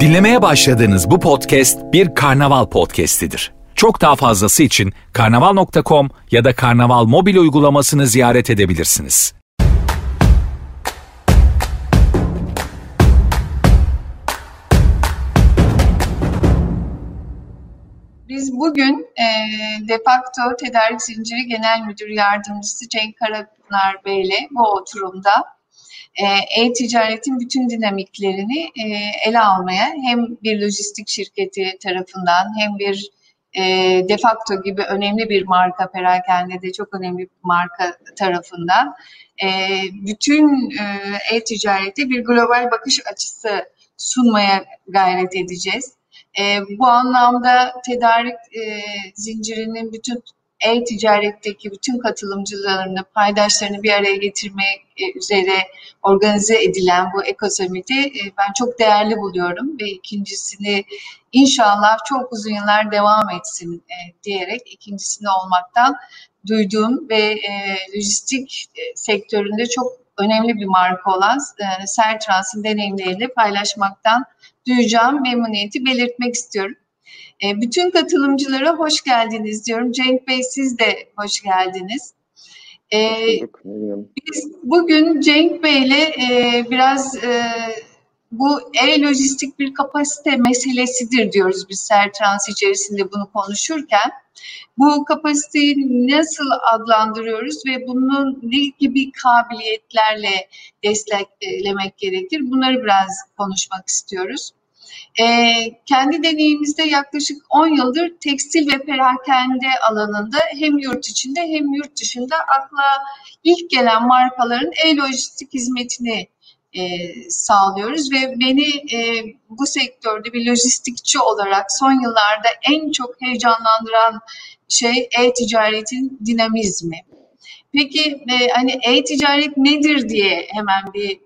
Dinlemeye başladığınız bu podcast bir karnaval podcastidir. Çok daha fazlası için karnaval.com ya da karnaval mobil uygulamasını ziyaret edebilirsiniz. Biz bugün Defacto Tedarik Zinciri Genel Müdür Yardımcısı Cenk Karapınar Bey'le bu oturumda e-ticaretin bütün dinamiklerini ele almaya hem bir lojistik şirketi tarafından hem bir Defacto gibi önemli bir marka, perakende de çok önemli bir marka tarafından bütün e-ticarete bir global bakış açısı sunmaya gayret edeceğiz. Bu anlamda tedarik zincirinin bütün e-ticaretteki bütün katılımcılarını, paydaşlarını bir araya getirmek üzere organize edilen bu ekosistemi ben çok değerli buluyorum ve ikincisini inşallah çok uzun yıllar devam etsin diyerek ikincisini olmaktan duyduğum ve lojistik sektöründe çok önemli bir marka olan Sertrans'ın deneyimleriyle paylaşmaktan duyacağım memnuniyeti belirtmek istiyorum. Bütün katılımcılara hoş geldiniz diyorum. Cenk Bey, siz de hoş geldiniz. Biz bugün Cenk Bey'le biraz bu e-lojistik bir kapasite meselesidir diyoruz biz Sertrans içerisinde bunu konuşurken. Bu kapasiteyi nasıl adlandırıyoruz ve bunun ne gibi kabiliyetlerle desteklemek gerekir? Bunları biraz konuşmak istiyoruz. Kendi deneyimimizde yaklaşık 10 yıldır tekstil ve perakende alanında hem yurt içinde hem yurt dışında akla ilk gelen markaların e-lojistik hizmetini sağlıyoruz ve beni bu sektörde bir lojistikçi olarak son yıllarda en çok heyecanlandıran şey e-ticaretin dinamizmi. Peki hani e-ticaret nedir diye hemen bir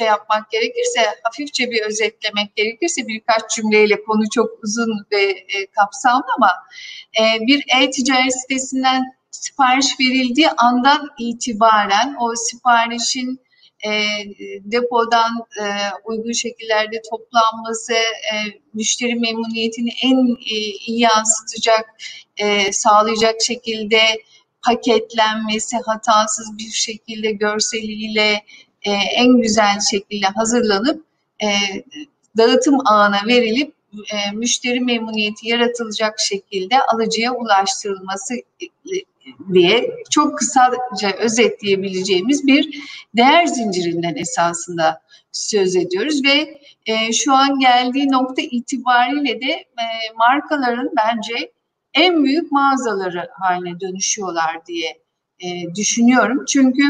yapmak gerekirse, hafifçe bir özetlemek gerekirse birkaç cümleyle, konu çok uzun ve kapsamlı ama bir e-ticaret sitesinden sipariş verildiği andan itibaren o siparişin depodan uygun şekillerde toplanması, müşteri memnuniyetini en iyi yansıtacak, sağlayacak şekilde paketlenmesi, hatasız bir şekilde görseliyle en güzel şekilde hazırlanıp dağıtım ağına verilip müşteri memnuniyeti yaratılacak şekilde alıcıya ulaştırılması diye çok kısaca özetleyebileceğimiz bir değer zincirinden esasında söz ediyoruz ve şu an geldiği nokta itibariyle de markaların bence en büyük mağazaları haline dönüşüyorlar diye düşünüyorum. Çünkü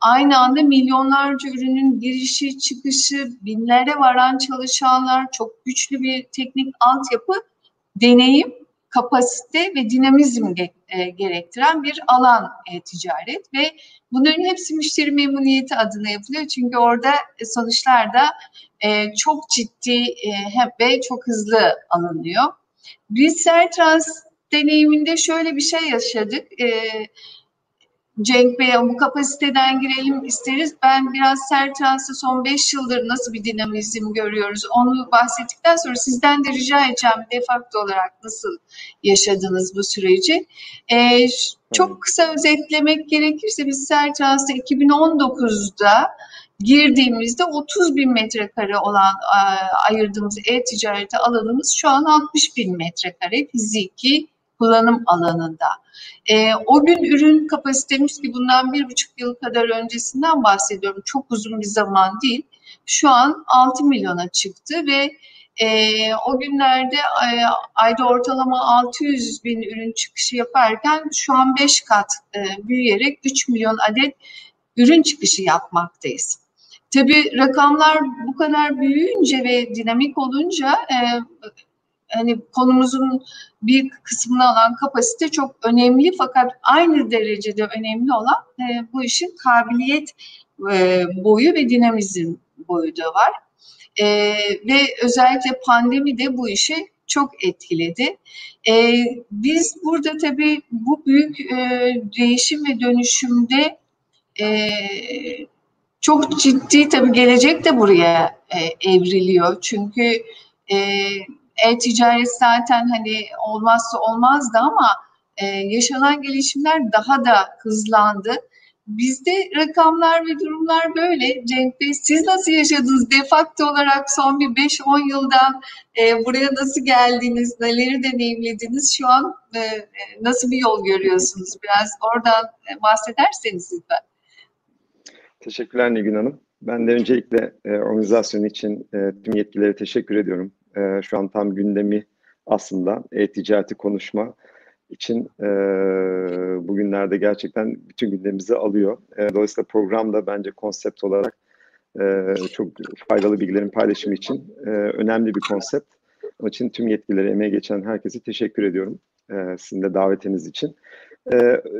aynı anda milyonlarca ürünün girişi, çıkışı, binlere varan çalışanlar, çok güçlü bir teknik altyapı, deneyim, kapasite ve dinamizm gerektiren bir alan ticaret ve bunların hepsi müşteri memnuniyeti adına yapılıyor. Çünkü orada sonuçlar da çok ciddi ve çok hızlı alınıyor. Biz Sertrans deneyiminde şöyle bir şey yaşadık. Cenk Bey'e bu kapasiteden girelim isteriz. Ben biraz Sertrans'ı son 5 yıldır nasıl bir dinamizm görüyoruz onu bahsettikten sonra sizden de rica edeceğim Defacto olarak nasıl yaşadınız bu süreci. Çok kısa özetlemek gerekirse biz Sertrans'ta 2019'da girdiğimizde 30 bin metrekare olan ayırdığımız e-ticarete alanımız şu an 60 bin metrekare fiziki kullanım alanında. O gün ürün kapasitemiz, ki bundan 1,5 yıl kadar öncesinden bahsediyorum, çok uzun bir zaman değil, şu an 6 milyona çıktı ve o günlerde ayda ortalama 600 bin ürün çıkışı yaparken şu an 5 kat büyüyerek 3 milyon adet ürün çıkışı yapmaktayız. Tabii rakamlar bu kadar büyüyünce ve dinamik olunca hani konumuzun bir kısmını alan kapasite çok önemli, fakat aynı derecede önemli olan bu işin kabiliyet boyu ve dinamizm boyu da var. Ve özellikle pandemi de bu işi çok etkiledi. Biz burada tabii bu büyük değişim ve dönüşümde çok ciddi tabii gelecek de buraya evriliyor. Çünkü e-ticaret zaten hani olmazsa olmazdı ama yaşanan gelişimler daha da hızlandı. Bizde rakamlar ve durumlar böyle. Cenk Bey, siz nasıl yaşadınız? Defacto olarak son bir 5-10 yıldan buraya nasıl geldiniz? Neleri deneyimlediniz? Şu an nasıl bir yol görüyorsunuz? Biraz oradan bahsederseniz lütfen. Teşekkürler Nilgün Hanım. Ben de öncelikle organizasyon için tüm yetkililere teşekkür ediyorum. Şu an tam gündemi aslında e-ticareti konuşma için bugünlerde gerçekten bütün gündemimizi alıyor. Dolayısıyla program da bence konsept olarak çok faydalı bilgilerin paylaşımı için önemli bir konsept. Onun için tüm yetkililere, emeğe geçen herkese teşekkür ediyorum sizin de davetiniz için.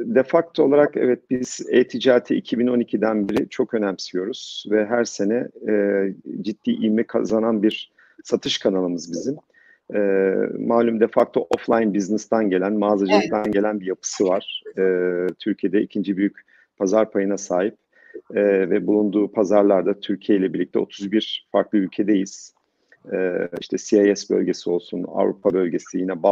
Defacto olarak evet biz e-ticareti 2012'den beri çok önemsiyoruz ve her sene ciddi ivme kazanan bir satış kanalımız bizim. Malum Defacto offline business'tan gelen, mağazacılıktan gelen bir yapısı var. Türkiye'de ikinci büyük pazar payına sahip ve bulunduğu pazarlarda Türkiye ile birlikte 31 farklı ülkedeyiz. İşte CIS bölgesi olsun, Avrupa bölgesi, yine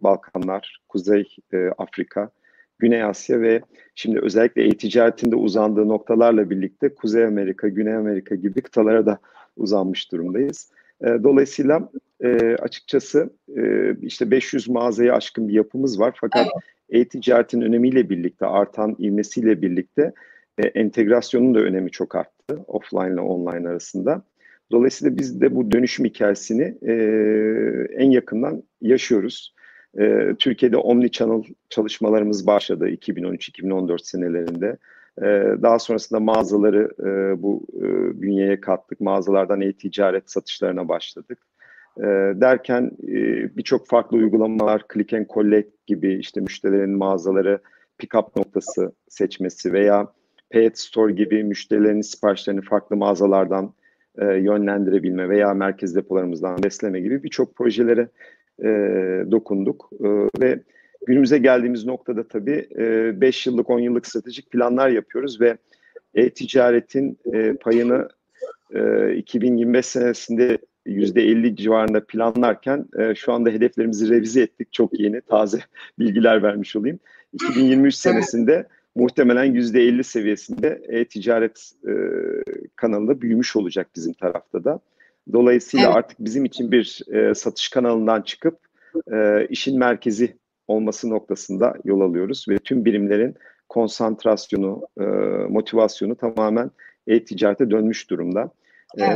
Balkanlar, Kuzey Afrika, Güney Asya ve şimdi özellikle e-ticaretinde uzandığı noktalarla birlikte Kuzey Amerika, Güney Amerika gibi kıtalara da uzanmış durumdayız. Dolayısıyla açıkçası işte 500 mağazaya aşkın bir yapımız var. Fakat e-ticaretin önemiyle birlikte, artan ivmesiyle birlikte entegrasyonun da önemi çok arttı offline ile online arasında. Dolayısıyla biz de bu dönüşüm hikayesini en yakından yaşıyoruz. Türkiye'de omnichannel çalışmalarımız başladı 2013-2014 senelerinde. Daha sonrasında mağazaları bu bünyeye kattık. Mağazalardan e-ticaret satışlarına başladık. Derken birçok farklı uygulamalar, click and collect gibi, işte müşterilerin mağazaları pick-up noktası seçmesi veya pay at store gibi müşterilerin siparişlerini farklı mağazalardan yönlendirebilme veya merkez depolarımızdan besleme gibi birçok projelere dokunduk ve günümüze geldiğimiz noktada tabii 5 yıllık, 10 yıllık stratejik planlar yapıyoruz ve e-ticaretin payını 2025 senesinde %50 civarında planlarken şu anda hedeflerimizi revize ettik. Çok yeni, taze bilgiler vermiş olayım. 2023 senesinde muhtemelen %50 seviyesinde e-ticaret kanalında büyümüş olacak bizim tarafta da. Dolayısıyla artık bizim için bir satış kanalından çıkıp işin merkezi olması noktasında yol alıyoruz ve tüm birimlerin konsantrasyonu, motivasyonu tamamen e-ticarete dönmüş durumda.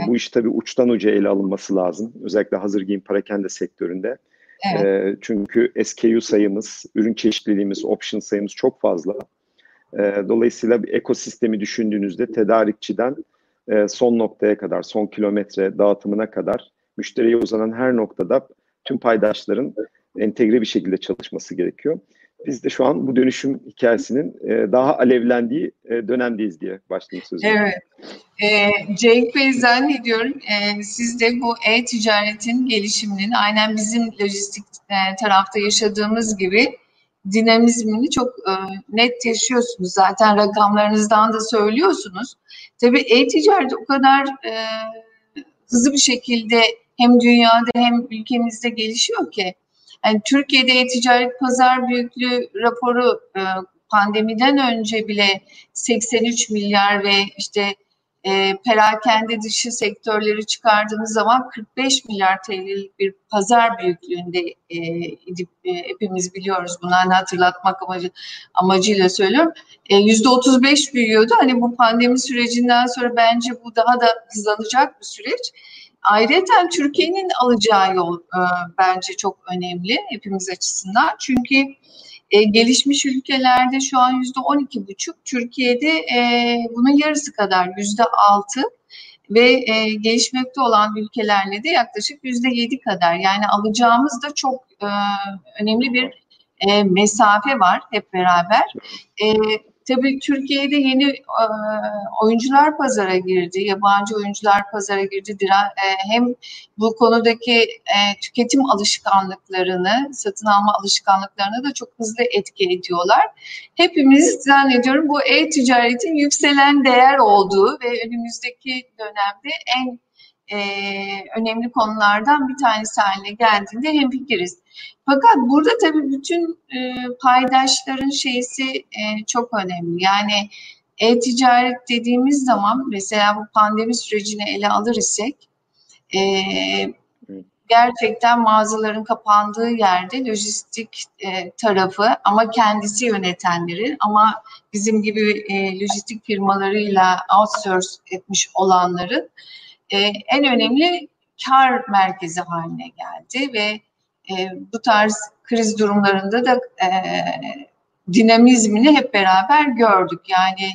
Bu iş tabii uçtan uca ele alınması lazım. Özellikle hazır giyim parakende sektöründe. Çünkü SKU sayımız, ürün çeşitliliğimiz, option sayımız çok fazla. Dolayısıyla bir ekosistemi düşündüğünüzde tedarikçiden son noktaya kadar, son kilometre dağıtımına kadar müşteriye uzanan her noktada tüm paydaşların entegre bir şekilde çalışması gerekiyor. Biz de şu an bu dönüşüm hikayesinin daha alevlendiği dönemdeyiz diye başlayayım sözüne. Evet. Cenk Bey, zannediyorum siz de bu e-ticaretin gelişiminin aynen bizim lojistik tarafta yaşadığımız gibi dinamizmini çok net yaşıyorsunuz. Zaten rakamlarınızdan da söylüyorsunuz. Tabii e-ticaret o kadar hızlı bir şekilde hem dünyada hem ülkemizde gelişiyor ki. Yani Türkiye'de e-ticaret pazar büyüklüğü raporu pandemiden önce bile 83 milyar ve işte perakende dışı sektörleri çıkardığımız zaman 45 milyar TL'lik bir pazar büyüklüğünde hepimiz biliyoruz bunu, hani hatırlatmak amacıyla söylüyorum. %35 büyüyordu. Hani bu pandemi sürecinden sonra bence bu daha da hızlanacak bir süreç. Ayrıca Türkiye'nin alacağı yol bence çok önemli hepimiz açısından. Çünkü gelişmiş ülkelerde şu an %12,5, Türkiye'de bunun yarısı kadar %6 ve gelişmekte olan ülkelerle de yaklaşık %7 kadar. Yani alacağımız da çok önemli bir mesafe var hep beraber. Tabii Türkiye'de yeni oyuncular pazara girdi, yabancı oyuncular pazara girdi. Hem bu konudaki tüketim alışkanlıklarını, satın alma alışkanlıklarını da çok hızlı etki ediyorlar. Hepimiz zannediyorum bu e-ticaretin yükselen değer olduğu ve önümüzdeki dönemde en önemli konulardan bir tanesi haline geldiğinde hemfikiriz. Fakat burada tabii bütün paydaşların çok önemli. Yani e-ticaret dediğimiz zaman mesela bu pandemi sürecini ele alır isek gerçekten mağazaların kapandığı yerde lojistik tarafı ama kendisi yönetenleri ama bizim gibi lojistik firmalarıyla outsource etmiş olanların en önemli kar merkezi haline geldi ve bu tarz kriz durumlarında da dinamizmini hep beraber gördük. Yani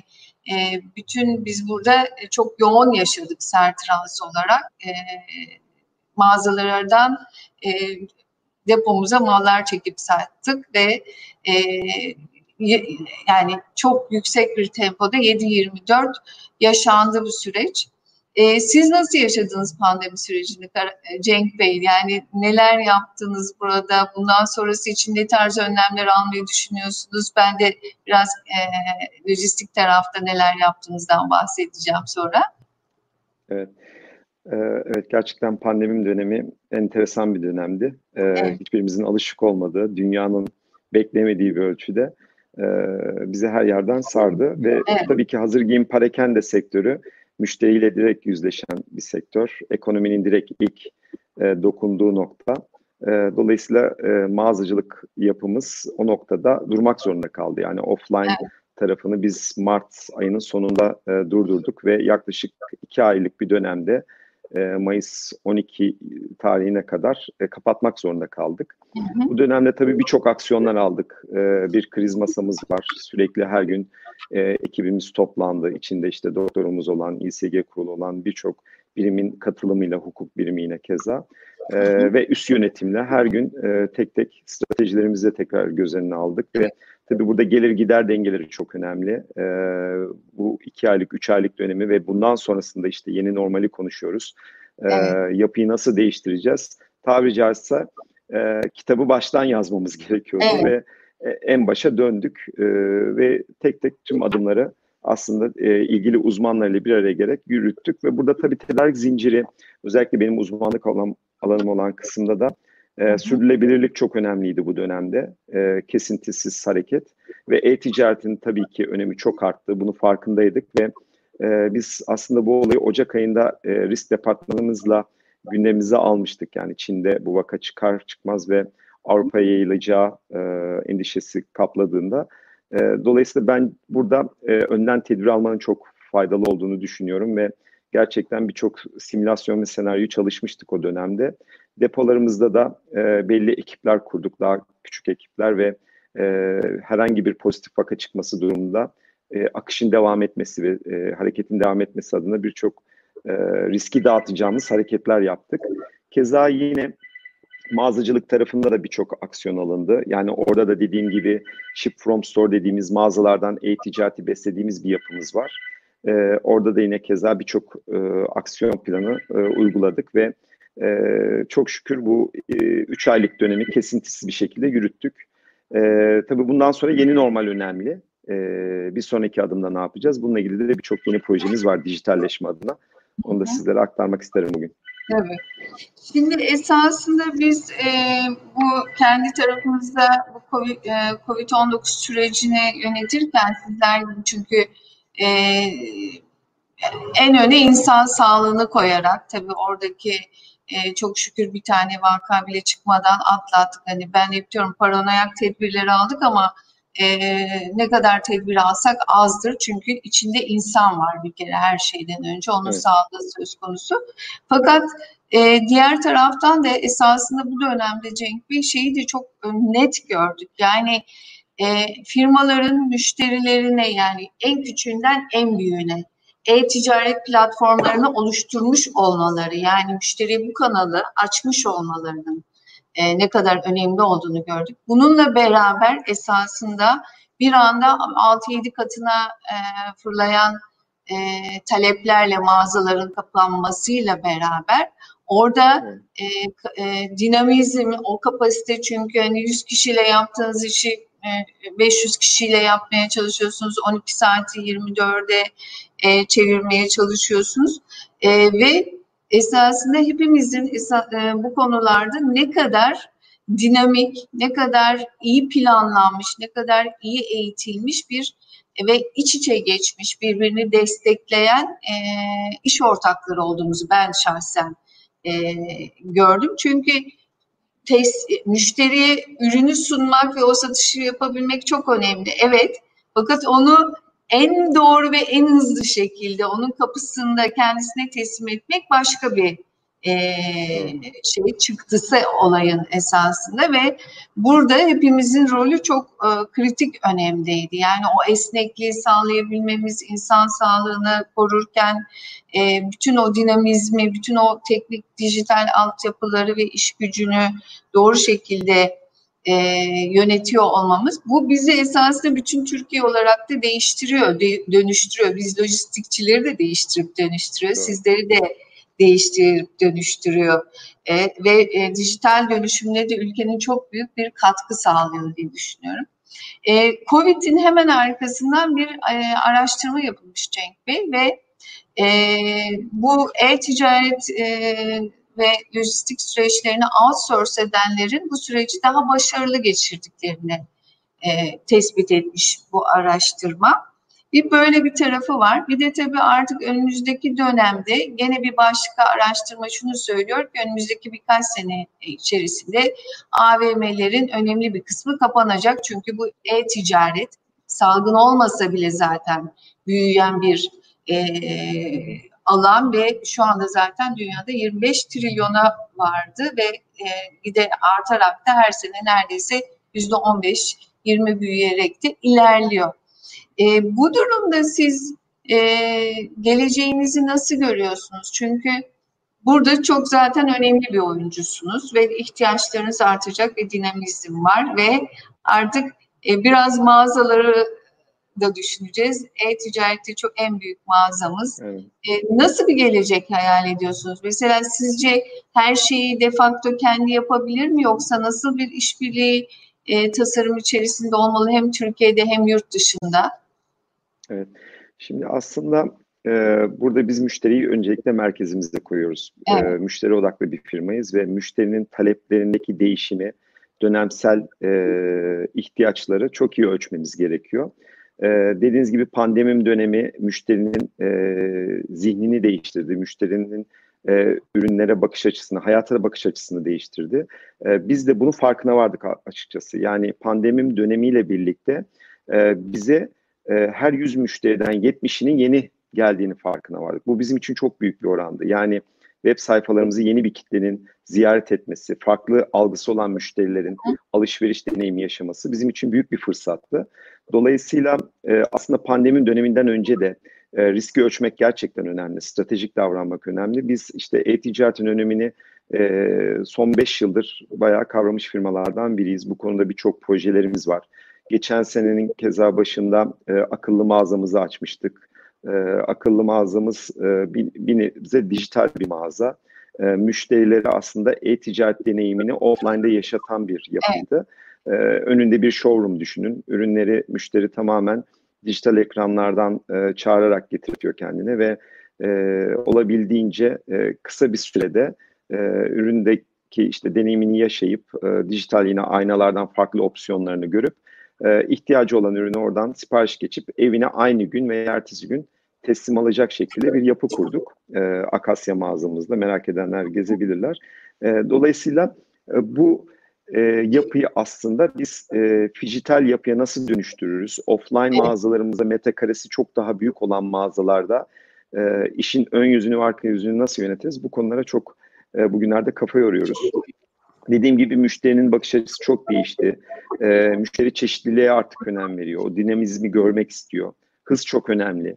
bütün biz burada çok yoğun yaşadık Sertrans olarak. Mağazalardan depomuza mallar çekip sattık ve yani çok yüksek bir tempoda 7/24 yaşandı bu süreç. Siz nasıl yaşadınız pandemi sürecini Cenk Bey? Yani neler yaptınız burada? Bundan sonrası için ne tarz önlemler almayı düşünüyorsunuz? Ben de biraz lojistik tarafta neler yaptığınızdan bahsedeceğim sonra. Evet, evet gerçekten pandemi dönemi enteresan bir dönemdi. Evet. Hiçbirimizin alışık olmadığı, dünyanın beklemediği bir ölçüde bizi her yerden sardı. Ve evet, tabii ki hazır giyim parakende sektörü müşteriyle direkt yüzleşen bir sektör. Ekonominin direkt ilk dokunduğu nokta. Dolayısıyla mağazacılık yapımız o noktada durmak zorunda kaldı. Yani offline tarafını biz Mart ayının sonunda durdurduk ve yaklaşık 2 aylık bir dönemde Mayıs 12 tarihine kadar kapatmak zorunda kaldık. Hı hı. Bu dönemde tabii birçok aksiyonlar aldık. Bir kriz masamız var. Sürekli her gün ekibimiz toplandı. İçinde işte doktorumuz olan, İSG kurulu olan birçok birimin katılımıyla, hukuk birimi yine keza. Ve üst yönetimle her gün tek tek stratejilerimizi de tekrar göz önüne aldık. Ve tabii burada gelir gider dengeleri çok önemli. Bu 2 aylık, 3 aylık dönemi ve bundan sonrasında işte yeni normali konuşuyoruz. Evet. Yapıyı nasıl değiştireceğiz? Tabiri caizse kitabı baştan yazmamız gerekiyordu. Evet. Ve en başa döndük ve tek tek tüm adımları aslında ilgili uzmanlarla bir araya gelerek yürüttük. Ve burada tabii tedarik zinciri, özellikle benim uzmanlık alanım olan kısımda da sürdürülebilirlik çok önemliydi bu dönemde. Kesintisiz hareket ve e-ticaretin tabii ki önemi çok arttı. Bunu farkındaydık ve biz aslında bu olayı Ocak ayında risk departmanımızla gündemimize almıştık. Yani Çin'de bu vaka çıkar çıkmaz ve Avrupa'ya yayılacağı endişesi kapladığında. Dolayısıyla ben burada önden tedbir almanın çok faydalı olduğunu düşünüyorum ve gerçekten birçok simülasyon ve senaryo çalışmıştık o dönemde. Depolarımızda da belli ekipler kurduk, daha küçük ekipler ve herhangi bir pozitif vaka çıkması durumunda akışın devam etmesi ve hareketin devam etmesi adına birçok riski dağıtacağımız hareketler yaptık. Keza yine mağazacılık tarafında da birçok aksiyon alındı. Yani orada da dediğim gibi ship from store dediğimiz mağazalardan e-ticareti beslediğimiz bir yapımız var. Orada da yine keza birçok aksiyon planı uyguladık ve çok şükür bu 3 aylık dönemi kesintisiz bir şekilde yürüttük. Tabii bundan sonra yeni normal önemli. Bir sonraki adımda ne yapacağız? Bununla ilgili de birçok yeni projemiz var dijitalleşme adına. Onu da sizlere aktarmak isterim bugün. Evet. Şimdi esasında biz bu kendi tarafımızda bu COVID-19 sürecini yönetirken sizler gibi çünkü en öne insan sağlığını koyarak tabii oradaki çok şükür bir tane vaka bile çıkmadan atlattık. Hani ben hep diyorum paranoyak tedbirleri aldık ama ne kadar tedbir alsak azdır çünkü içinde insan var bir kere her şeyden önce onun evet, sağlığı söz konusu. Fakat diğer taraftan da esasında bu dönemde Cenk Bey şeyi de çok net gördük. Yani firmaların müşterilerine yani en küçüğünden en büyüğüne e-ticaret platformlarını oluşturmuş olmaları yani müşteriye bu kanalı açmış olmalarının ne kadar önemli olduğunu gördük. Bununla beraber esasında bir anda 6-7 katına fırlayan taleplerle mağazaların kapanmasıyla beraber orada dinamizm, o kapasite, çünkü hani 100 kişiyle yaptığınız işi 500 kişiyle yapmaya çalışıyorsunuz. 12 saati 24'e çevirmeye çalışıyorsunuz. Ve esasında hepimizin bu konularda ne kadar dinamik, ne kadar iyi planlanmış, ne kadar iyi eğitilmiş bir ve iç içe geçmiş, birbirini destekleyen iş ortakları olduğumuzu ben şahsen gördüm. Çünkü müşteriye ürünü sunmak ve o satışı yapabilmek çok önemli. Evet, fakat onu en doğru ve en hızlı şekilde onun kapısında kendisine teslim etmek başka bir çıktısı olayın esasında ve burada hepimizin rolü çok kritik önemdeydi. Yani o esnekliği sağlayabilmemiz, insan sağlığını korurken bütün o dinamizmi, bütün o teknik dijital altyapıları ve iş gücünü doğru şekilde yönetiyor olmamız, bu bizi esasında bütün Türkiye olarak da değiştiriyor, dönüştürüyor. Biz lojistikçileri de değiştirip dönüştürüyor, sizleri de değiştirip dönüştürüyor ve dijital dönüşümle de ülkenin çok büyük bir katkı sağlıyor diye düşünüyorum. Covid'in hemen arkasından bir araştırma yapılmış Cenk Bey ve bu e-ticaret ve lojistik süreçlerini outsource edenlerin bu süreci daha başarılı geçirdiklerini tespit etmiş bu araştırma. Bir böyle bir tarafı var. Bir de tabii artık önümüzdeki dönemde gene bir başka araştırma şunu söylüyor ki önümüzdeki birkaç sene içerisinde AVM'lerin önemli bir kısmı kapanacak. Çünkü bu e-ticaret salgın olmasa bile zaten büyüyen bir alan ve şu anda zaten dünyada 25 trilyona vardı ve artarak da her sene neredeyse %15-20 büyüyerek de ilerliyor. Bu durumda siz geleceğinizi nasıl görüyorsunuz? Çünkü burada çok zaten önemli bir oyuncusunuz ve ihtiyaçlarınız artacak ve dinamizm var ve artık biraz mağazaları da düşüneceğiz. E-ticarette çok en büyük mağazamız. Evet. Nasıl bir gelecek hayal ediyorsunuz? Mesela sizce her şeyi Defacto kendi yapabilir mi? Yoksa nasıl bir işbirliği tasarım içerisinde olmalı hem Türkiye'de hem yurt dışında? Evet. Şimdi aslında burada biz müşteriyi öncelikle merkezimize koyuyoruz. Evet. Müşteri odaklı bir firmayız ve müşterinin taleplerindeki değişimi, dönemsel ihtiyaçları çok iyi ölçmemiz gerekiyor. Dediğiniz gibi pandemi dönemi müşterinin zihnini değiştirdi, müşterinin ürünlere bakış açısını, hayata bakış açısını değiştirdi. Biz de bunun farkına vardık açıkçası. Yani pandemi dönemiyle birlikte bize her 100 müşteriden 70'inin yeni geldiğini farkına vardık. Bu bizim için çok büyük bir orandı. Yani web sayfalarımızı yeni bir kitlenin ziyaret etmesi, farklı algısı olan müşterilerin alışveriş deneyimi yaşaması bizim için büyük bir fırsattı. Dolayısıyla aslında pandemi döneminden önce de riski ölçmek gerçekten önemli, stratejik davranmak önemli. Biz işte e-ticaretin önemini son 5 yıldır bayağı kavramış firmalardan biriyiz. Bu konuda birçok projelerimiz var. Geçen senenin keza başında akıllı mağazamızı açmıştık. Akıllı mağazamız bize dijital bir mağaza. Müşterileri aslında e-ticaret deneyimini offline'da yaşatan bir yapıydı. Önünde bir showroom düşünün. Ürünleri müşteri tamamen dijital ekranlardan çağırarak getiriyor kendine ve olabildiğince kısa bir sürede üründeki işte deneyimini yaşayıp dijital yine aynalardan farklı opsiyonlarını görüp ihtiyacı olan ürünü oradan sipariş geçip evine aynı gün veya ertesi gün teslim alacak şekilde bir yapı kurduk. Akasya mağazamızda, merak edenler gezebilirler. Dolayısıyla bu yapıyı aslında biz dijital yapıya nasıl dönüştürürüz? Offline mağazalarımızda metrekaresi çok daha büyük olan mağazalarda işin ön yüzünü ve arka yüzünü nasıl yönetiriz? Bu konulara çok bugünlerde kafa yoruyoruz. Dediğim gibi müşterinin bakış açısı çok değişti. Müşteri çeşitliliğe artık önem veriyor. O dinamizmi görmek istiyor. Hız çok önemli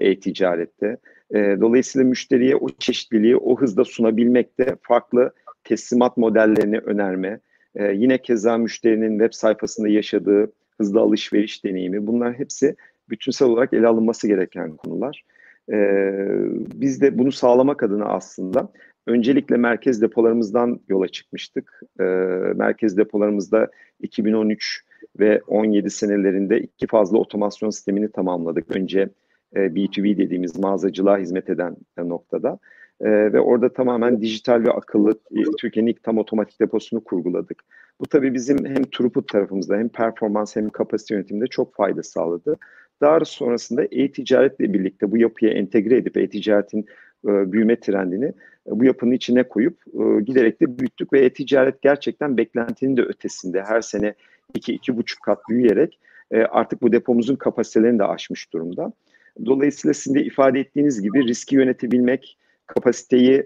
e-ticarette. Dolayısıyla müşteriye o çeşitliliği o hızda sunabilmek de farklı teslimat modellerini önerme. Yine keza müşterinin web sayfasında yaşadığı hızlı alışveriş deneyimi, bunlar hepsi bütünsel olarak ele alınması gereken konular. Biz de bunu sağlamak adına aslında öncelikle merkez depolarımızdan yola çıkmıştık. Merkez depolarımızda 2013 ve 17 senelerinde 2 fazla otomasyon sistemini tamamladık. Önce B2B dediğimiz mağazacılığa hizmet eden noktada ve orada tamamen dijital ve akıllı Türkiye'nin ilk tam otomatik deposunu kurguladık. Bu tabii bizim hem throughput tarafımızda hem performans hem kapasite yönetiminde çok fayda sağladı. Daha sonrasında e-ticaretle birlikte bu yapıya entegre edip e-ticaretin büyüme trendini bu yapının içine koyup giderek de büyüttük ve e-ticaret gerçekten beklentinin de ötesinde her sene 2-2,5 kat büyüyerek artık bu depomuzun kapasitelerini de aşmış durumda. Dolayısıyla sizin de ifade ettiğiniz gibi riski yönetebilmek, kapasiteyi,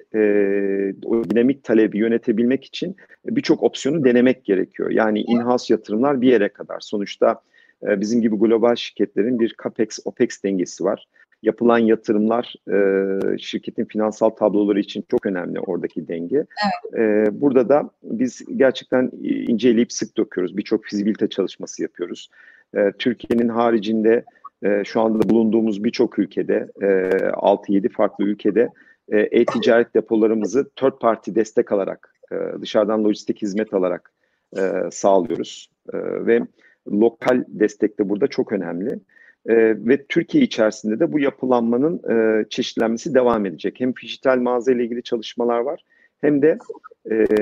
o dinamik talebi yönetebilmek için birçok opsiyonu denemek gerekiyor. Yani in-house yatırımlar bir yere kadar. Sonuçta bizim gibi global şirketlerin bir CAPEX-OPEX dengesi var. Yapılan yatırımlar şirketin finansal tabloları için çok önemli oradaki denge. Evet. Burada da biz gerçekten inceleyip sık dokuyoruz. Birçok fizibilite çalışması yapıyoruz. Türkiye'nin haricinde şu anda bulunduğumuz birçok ülkede, 6-7 farklı ülkede e-ticaret depolarımızı third party destek alarak, dışarıdan lojistik hizmet alarak sağlıyoruz. Ve lokal destek de burada çok önemli. Ve Türkiye içerisinde de bu yapılanmanın çeşitlenmesi devam edecek. Hem dijital mağaza ile ilgili çalışmalar var, hem de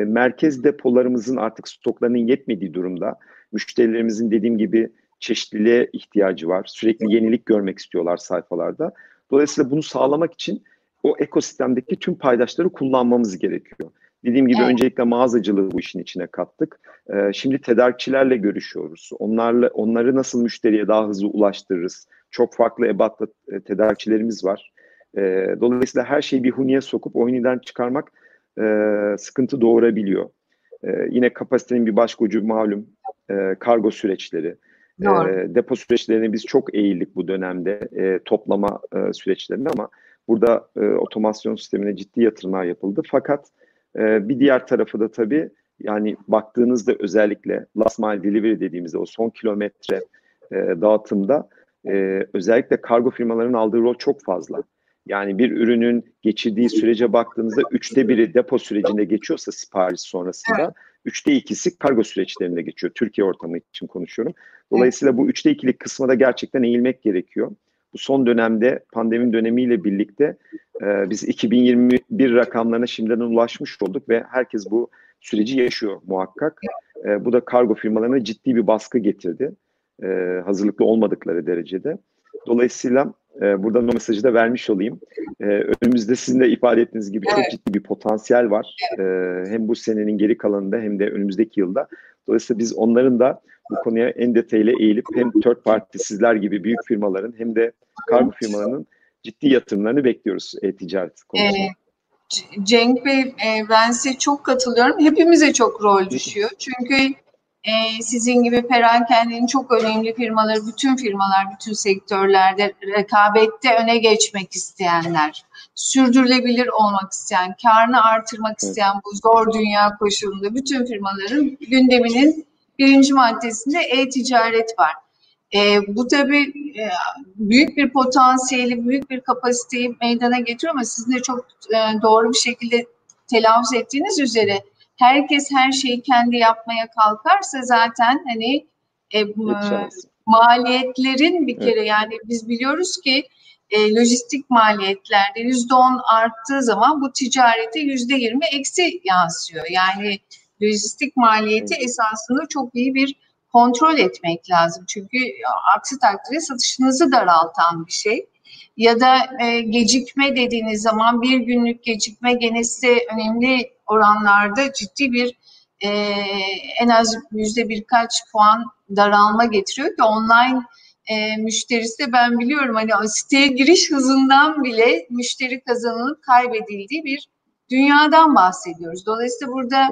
merkez depolarımızın artık stoklarının yetmediği durumda müşterilerimizin dediğim gibi çeşitliliğe ihtiyacı var. Sürekli yenilik görmek istiyorlar sayfalarda. Dolayısıyla bunu sağlamak için o ekosistemdeki tüm paydaşları kullanmamız gerekiyor. Dediğim gibi öncelikle mağazacılığı bu işin içine kattık. Şimdi tedarikçilerle görüşüyoruz. Onları nasıl müşteriye daha hızlı ulaştırırız? Çok farklı ebatlı tedarikçilerimiz var. Dolayısıyla her şeyi bir huniye sokup o huniden çıkarmak sıkıntı doğurabiliyor. Yine kapasitenin bir başka ucu malum kargo süreçleri. Depo süreçlerine biz çok eğildik bu dönemde toplama süreçlerine ama burada otomasyon sistemine ciddi yatırımlar yapıldı. Fakat bir diğer tarafı da tabii yani baktığınızda özellikle last mile delivery dediğimizde o son kilometre dağıtımda özellikle kargo firmalarının aldığı rol çok fazla. Yani bir ürünün geçirdiği sürece baktığınızda 1/3 depo sürecinde geçiyorsa sipariş sonrasında 2/3'si kargo süreçlerinde geçiyor. Türkiye ortamı için konuşuyorum. Dolayısıyla bu 2/3'lik kısma da gerçekten eğilmek gerekiyor. Bu son dönemde pandemi dönemiyle birlikte biz 2021 rakamlarına şimdiden ulaşmış olduk ve herkes bu süreci yaşıyor muhakkak. Bu da kargo firmalarına ciddi bir baskı getirdi. Hazırlıklı olmadıkları derecede. Dolayısıyla buradan o mesajı da vermiş olayım. Önümüzde sizin de ifade ettiğiniz gibi çok ciddi bir potansiyel var. Hem bu senenin geri kalanında hem de önümüzdeki yılda. Dolayısıyla biz onların da bu konuya en detaylı eğilip hem third party sizler gibi büyük firmaların hem de kargo firmalarının ciddi yatırımlarını bekliyoruz ticaret konusunda. Cenk Bey, ben size çok katılıyorum. Hepimize çok rol düşüyor. Çünkü sizin gibi perakendenin çok önemli firmaları, bütün firmalar, bütün sektörlerde rekabette öne geçmek isteyenler, sürdürülebilir olmak isteyen, karını artırmak isteyen bu zor dünya koşulunda bütün firmaların gündeminin birinci maddesinde e-ticaret var. Bu tabii büyük bir potansiyeli, büyük bir kapasiteyi meydana getiriyor ama sizin de çok doğru bir şekilde telaffuz ettiğiniz üzere herkes her şeyi kendi yapmaya kalkarsa zaten hani maliyetlerin bir kere yani biz biliyoruz ki lojistik maliyetlerde %10 arttığı zaman bu ticarete %20 eksi yansıyor. Yani lojistik maliyeti esasında çok iyi bir kontrol etmek lazım. Çünkü aksi takdirde satışınızı daraltan bir şey. Ya da gecikme dediğiniz zaman bir günlük gecikme gene size önemli oranlarda ciddi bir en az %birkaç puan daralma getiriyor ki online müşterisi de ben biliyorum hani siteye giriş hızından bile müşteri kazanılıp kaybedildiği bir dünyadan bahsediyoruz. Dolayısıyla burada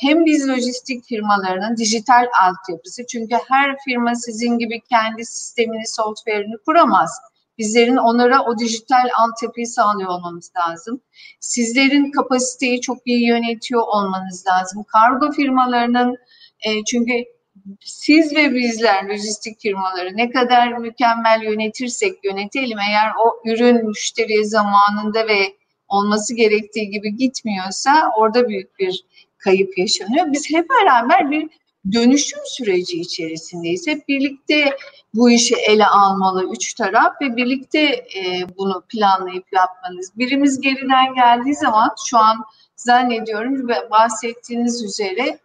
hem biz lojistik firmalarının dijital altyapısı çünkü her firma sizin gibi kendi sistemini, software'ini kuramaz. Bizlerin onlara o dijital altyapıyı sağlıyor olmamız lazım. Sizlerin kapasiteyi çok iyi yönetiyor olmanız lazım. Kargo firmalarının çünkü siz ve bizler lojistik firmaları ne kadar mükemmel yönetirsek yönetelim, eğer o ürün müşteriye zamanında ve olması gerektiği gibi gitmiyorsa orada büyük bir kayıp yaşanıyor. Biz hep beraber bir dönüşüm süreci içerisindeyiz. Hep birlikte bu işi ele almalı üç taraf ve birlikte bunu planlayıp yapmanız. Birimiz geriden geldiği zaman şu an zannediyorum ve bahsettiğiniz üzere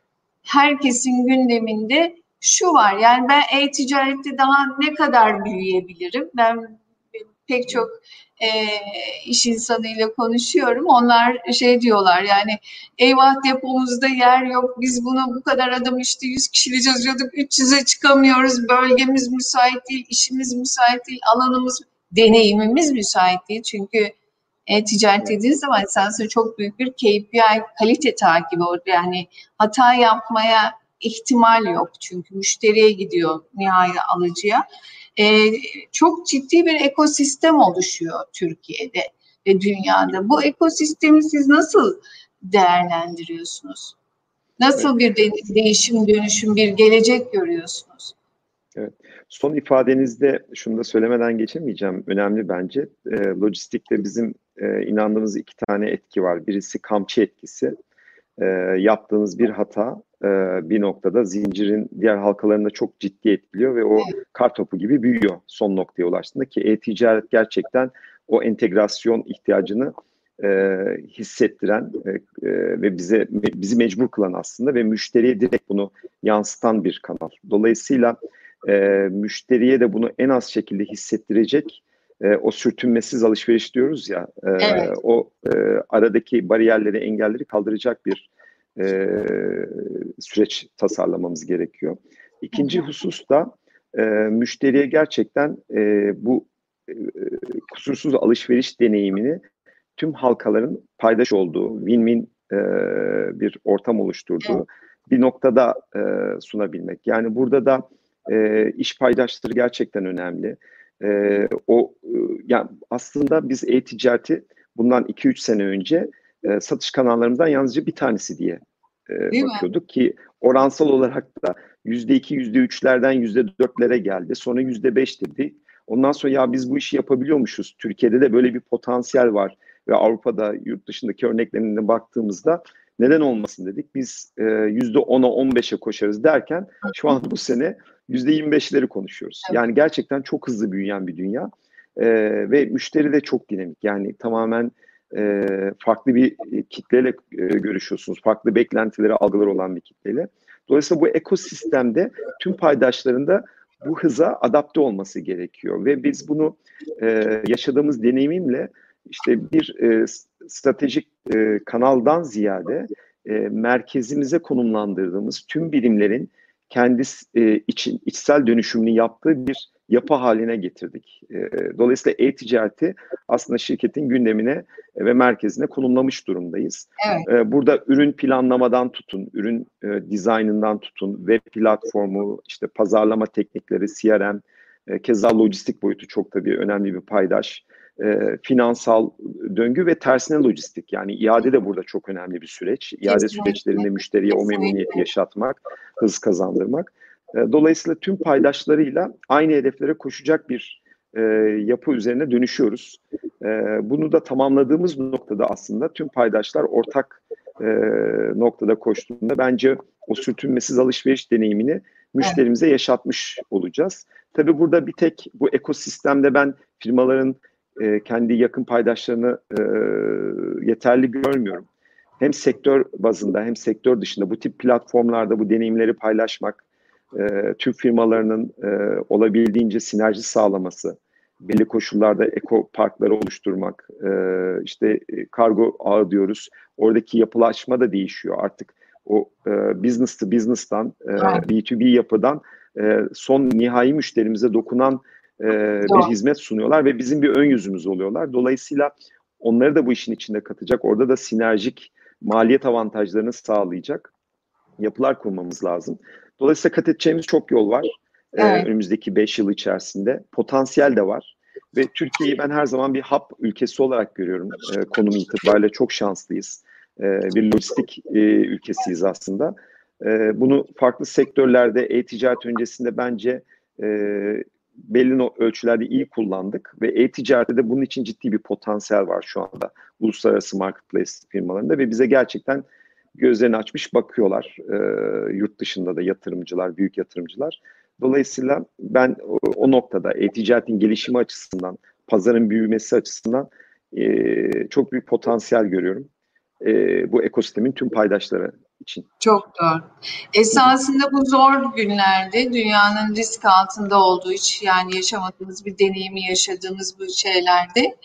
herkesin gündeminde şu var. Yani ben e-ticarette daha ne kadar büyüyebilirim? Ben pek çok iş insanıyla konuşuyorum. Onlar şey diyorlar, yani eyvah depomuzda yer yok. Biz bunu bu kadar adam işte 100 kişiyle çözüyorduk. 300'e çıkamıyoruz. Bölgemiz müsait değil, işimiz müsait değil, alanımız, deneyimimiz müsait değil. Çünkü ticaret dediğiniz zaman esasında çok büyük bir KPI, kalite takibi oldu. Yani hata yapmaya ihtimal yok. Çünkü müşteriye gidiyor nihayet, alıcıya. Çok ciddi bir ekosistem oluşuyor Türkiye'de ve dünyada. Bu ekosistemi siz nasıl değerlendiriyorsunuz? Nasıl evet. Bir değişim, dönüşüm, bir gelecek görüyorsunuz? Evet. Son ifadenizde şunu da söylemeden geçemeyeceğim. Önemli bence. Lojistikte bizim inandığımız iki tane etki var. Birisi kamçı etkisi. Yaptığınız bir hata bir noktada zincirin diğer halkalarında çok ciddi etkiliyor ve o kar topu gibi büyüyor son noktaya ulaştığında, ki e-ticaret gerçekten o entegrasyon ihtiyacını hissettiren ve bizi mecbur kılan aslında ve müşteriye direkt bunu yansıtan bir kanal. Dolayısıyla müşteriye de bunu en az şekilde hissettirecek o sürtünmesiz alışveriş diyoruz ya, evet. O aradaki bariyerleri, engelleri kaldıracak bir süreç tasarlamamız gerekiyor. İkinci husus da müşteriye gerçekten bu kusursuz alışveriş deneyimini tüm halkaların paydaş olduğu, win-win bir ortam oluşturduğu bir noktada sunabilmek. Yani burada da iş paydaşları gerçekten önemli. Yani aslında biz e-ticareti bundan 2-3 sene önce satış kanallarımızdan yalnızca bir tanesi diye bakıyorduk ki oransal olarak da %2, %3'lerden %4'lere geldi. Sonra %5 dedi. Ondan sonra ya biz bu işi yapabiliyormuşuz. Türkiye'de de böyle bir potansiyel var ve Avrupa'da, yurt dışındaki örneklerine baktığımızda neden olmasın dedik. Biz %10'a 15'e koşarız derken şu an bu sene %25'leri konuşuyoruz. Evet. Yani gerçekten çok hızlı büyüyen bir dünya ve müşteri de çok dinamik. Yani tamamen farklı bir kitleyle görüşüyorsunuz. Farklı beklentileri, algıları olan bir kitleyle. Dolayısıyla bu ekosistemde tüm paydaşların da bu hıza adapte olması gerekiyor. Ve biz bunu yaşadığımız deneyimimle işte bir stratejik kanaldan ziyade merkezimize konumlandırdığımız tüm birimlerin kendi içsel dönüşümünü yaptığı bir yapı haline getirdik. Dolayısıyla e-ticareti aslında şirketin gündemine ve merkezine konumlamış durumdayız. Evet. Burada ürün planlamadan tutun, ürün dizaynından tutun, web platformu, işte pazarlama teknikleri, CRM, keza lojistik boyutu çok tabii önemli bir paydaş. Finansal döngü ve tersine lojistik, yani iade de burada çok önemli bir süreç. İade süreçlerinde müşteriye o memnuniyeti yaşatmak, hız kazandırmak. Dolayısıyla tüm paydaşlarıyla aynı hedeflere koşacak bir yapı üzerine dönüşüyoruz. Bunu da tamamladığımız noktada aslında tüm paydaşlar ortak noktada koştuğunda bence o sürtünmesiz alışveriş deneyimini müşterimize yaşatmış olacağız. Tabii burada bir tek bu ekosistemde ben firmaların kendi yakın paydaşlarını yeterli görmüyorum. Hem sektör bazında hem sektör dışında bu tip platformlarda bu deneyimleri paylaşmak, tüm firmalarının olabildiğince sinerji sağlaması, belli koşullarda ekoparkları oluşturmak, işte kargo ağı diyoruz. Oradaki yapılaşma da değişiyor artık. O business to business'tan, B2B yapıdan son nihai müşterimize dokunan bir hizmet sunuyorlar ve bizim bir ön yüzümüz oluyorlar. Dolayısıyla onları da bu işin içinde katacak, orada da sinerjik maliyet avantajlarını sağlayacak yapılar kurmamız lazım. Dolayısıyla kat edeceğimiz çok yol var. Önümüzdeki 5 yıl içerisinde potansiyel de var ve Türkiye'yi ben her zaman bir hub ülkesi olarak görüyorum. Konum itibariyle çok şanslıyız. Bir lojistik ülkesiyiz aslında. Bunu farklı sektörlerde e-ticaret öncesinde bence belli ölçülerde iyi kullandık ve e-ticarette de bunun için ciddi bir potansiyel var şu anda uluslararası marketplace firmalarında ve bize gerçekten gözlerini açmış bakıyorlar yurt dışında da yatırımcılar, büyük yatırımcılar. Dolayısıyla ben o noktada e-ticaretin gelişimi açısından, pazarın büyümesi açısından çok büyük potansiyel görüyorum bu ekosistemin tüm paydaşları için. Çok doğru. Esasında bu zor günlerde dünyanın risk altında olduğu için, yani yaşamadığımız bir deneyimi yaşadığımız bu şeylerde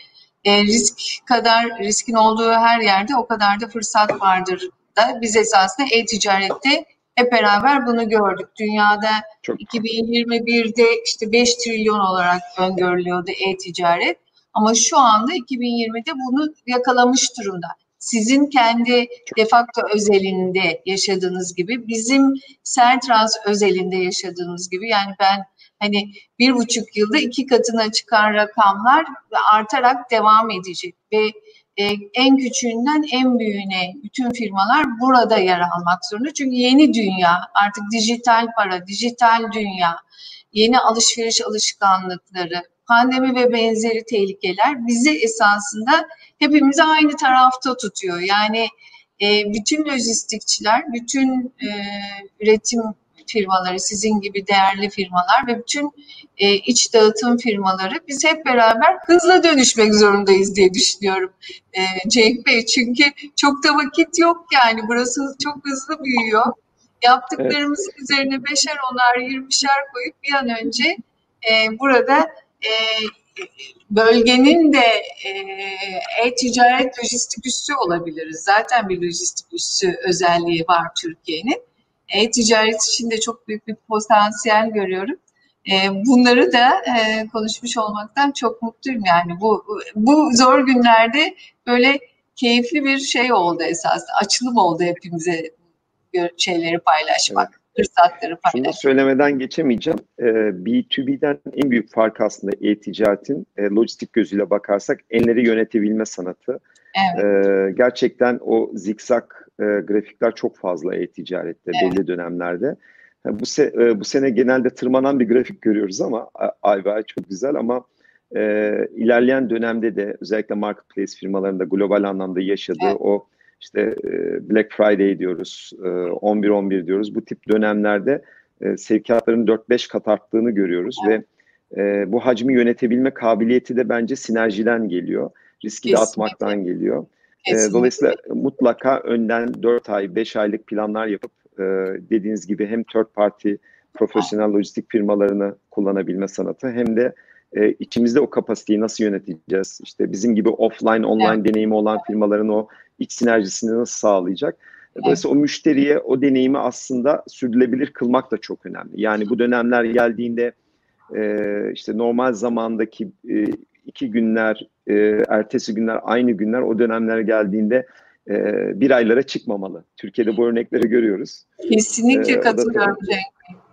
riskin olduğu her yerde o kadar da fırsat vardır da biz esasında e-ticarette hep beraber bunu gördük. Dünyada çok. 2021'de işte 5 trilyon olarak öngörülüyordu e-ticaret. Ama şu anda 2020'de bunu yakalamış durumda. Sizin kendi Defacto özelinde yaşadığınız gibi, bizim Sertrans özelinde yaşadığımız gibi, yani ben hani 1,5 yılda 2 katına çıkan rakamlar artarak devam edecek ve en küçüğünden en büyüğüne bütün firmalar burada yer almak zorunda. Çünkü yeni dünya, artık dijital para, dijital dünya, yeni alışveriş alışkanlıkları, pandemi ve benzeri tehlikeler bizi esasında hepimizi aynı tarafta tutuyor. Yani bütün lojistikçiler, bütün üretim firmaları, sizin gibi değerli firmalar ve bütün iç dağıtım firmaları, biz hep beraber hızla dönüşmek zorundayız diye düşünüyorum Cenk Bey. Çünkü çok da vakit yok, yani burası çok hızlı büyüyor. Yaptıklarımızın üzerine 5'er, 10'ar, 20'şer koyup bir an önce burada bölgenin de e-ticaret lojistik üssü olabiliriz. Zaten bir lojistik üssü özelliği var Türkiye'nin. E-ticaret için de çok büyük bir potansiyel görüyorum. Bunları da konuşmuş olmaktan çok mutluyum. Yani bu zor günlerde böyle keyifli bir şey oldu esasında. Açılım oldu hepimize şeyleri paylaşmak. Fırsatları paylaşmak. Şunu söylemeden geçemeyeceğim. B2B'den en büyük farkı aslında e-ticaretin lojistik gözüyle bakarsak enleri yönetebilme sanatı. Evet. Gerçekten o zikzak grafikler çok fazla e-ticarette, evet, belli dönemlerde. Bu sene genelde tırmanan bir grafik görüyoruz ama ay çok güzel, ama ilerleyen dönemde de özellikle marketplace firmalarında global anlamda yaşadığı, evet, o işte Black Friday diyoruz, 11-11 diyoruz. Bu tip dönemlerde sevkiyatların 4-5 kat arttığını görüyoruz, evet, ve bu hacmi yönetebilme kabiliyeti de bence sinerjiden geliyor. Riski, kesinlikle, de atmaktan geliyor. Kesinlikle. Dolayısıyla mutlaka önden 4 ay, 5 aylık planlar yapıp dediğiniz gibi hem third party profesyonel lojistik firmalarını kullanabilme sanatı, hem de içimizde o kapasiteyi nasıl yöneteceğiz? İşte bizim gibi offline, online, evet, deneyimi olan firmaların o iç sinerjisini nasıl sağlayacak? Dolayısıyla, evet, o müşteriye o deneyimi aslında sürdürülebilir kılmak da çok önemli. Yani bu dönemler geldiğinde işte normal zamandaki 2 günler, ertesi günler, aynı günler, o dönemlere geldiğinde 1 aylara çıkmamalı. Türkiye'de bu örnekleri görüyoruz. Kesinlikle katılıyorum.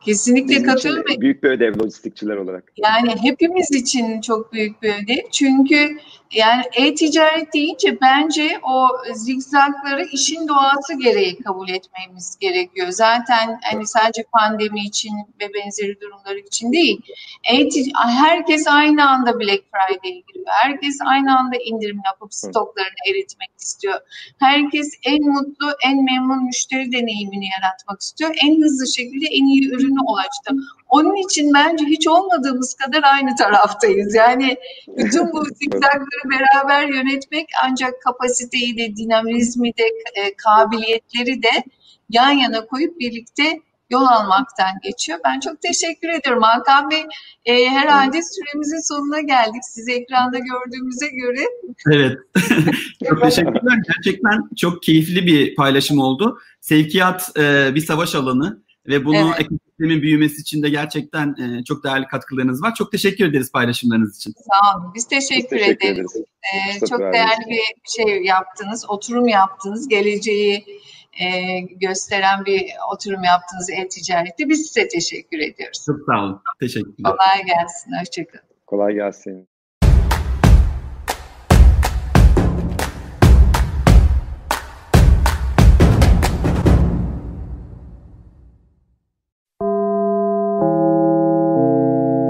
Kesinlikle katılıyorum. Büyük bir ödev lojistikçiler olarak. Yani hepimiz için çok büyük bir ödev. Çünkü yani e-ticaret deyince bence o zigzagları işin doğası gereği kabul etmemiz gerekiyor. Zaten hani sadece pandemi için ve benzeri durumlar için değil. Herkes aynı anda Black Friday'e giriyor. Herkes aynı anda indirim yapıp stoklarını eritmek istiyor. Herkes en mutlu, en memnun müşteri deneyimini yaratmak istiyor. En hızlı şekilde en iyi ürün ulaştı. Onun için bence hiç olmadığımız kadar aynı taraftayız. Yani bütün bu zikzakları beraber yönetmek, ancak kapasiteyi de, dinamizmi de, kabiliyetleri de yan yana koyup birlikte yol almaktan geçiyor. Ben çok teşekkür ediyorum Hakan Bey. Herhalde süremizin sonuna geldik. Sizi ekranda gördüğümüze göre. Evet. Çok teşekkürler. Gerçekten çok keyifli bir paylaşım oldu. Sevkiyat bir savaş alanı ve bunu, evet, ekosistemin büyümesi için de gerçekten çok değerli katkılarınız var. Çok teşekkür ederiz paylaşımlarınız için. Sağ olun. Biz teşekkür ederiz. Çok değerli bir şey yaptınız, oturum yaptınız. Geleceği gösteren bir oturum yaptınız e-ticarette. Biz size teşekkür ediyoruz. Çok sağ olun. Teşekkürler. Kolay gelsin. Hoşçakalın. Kolay gelsin.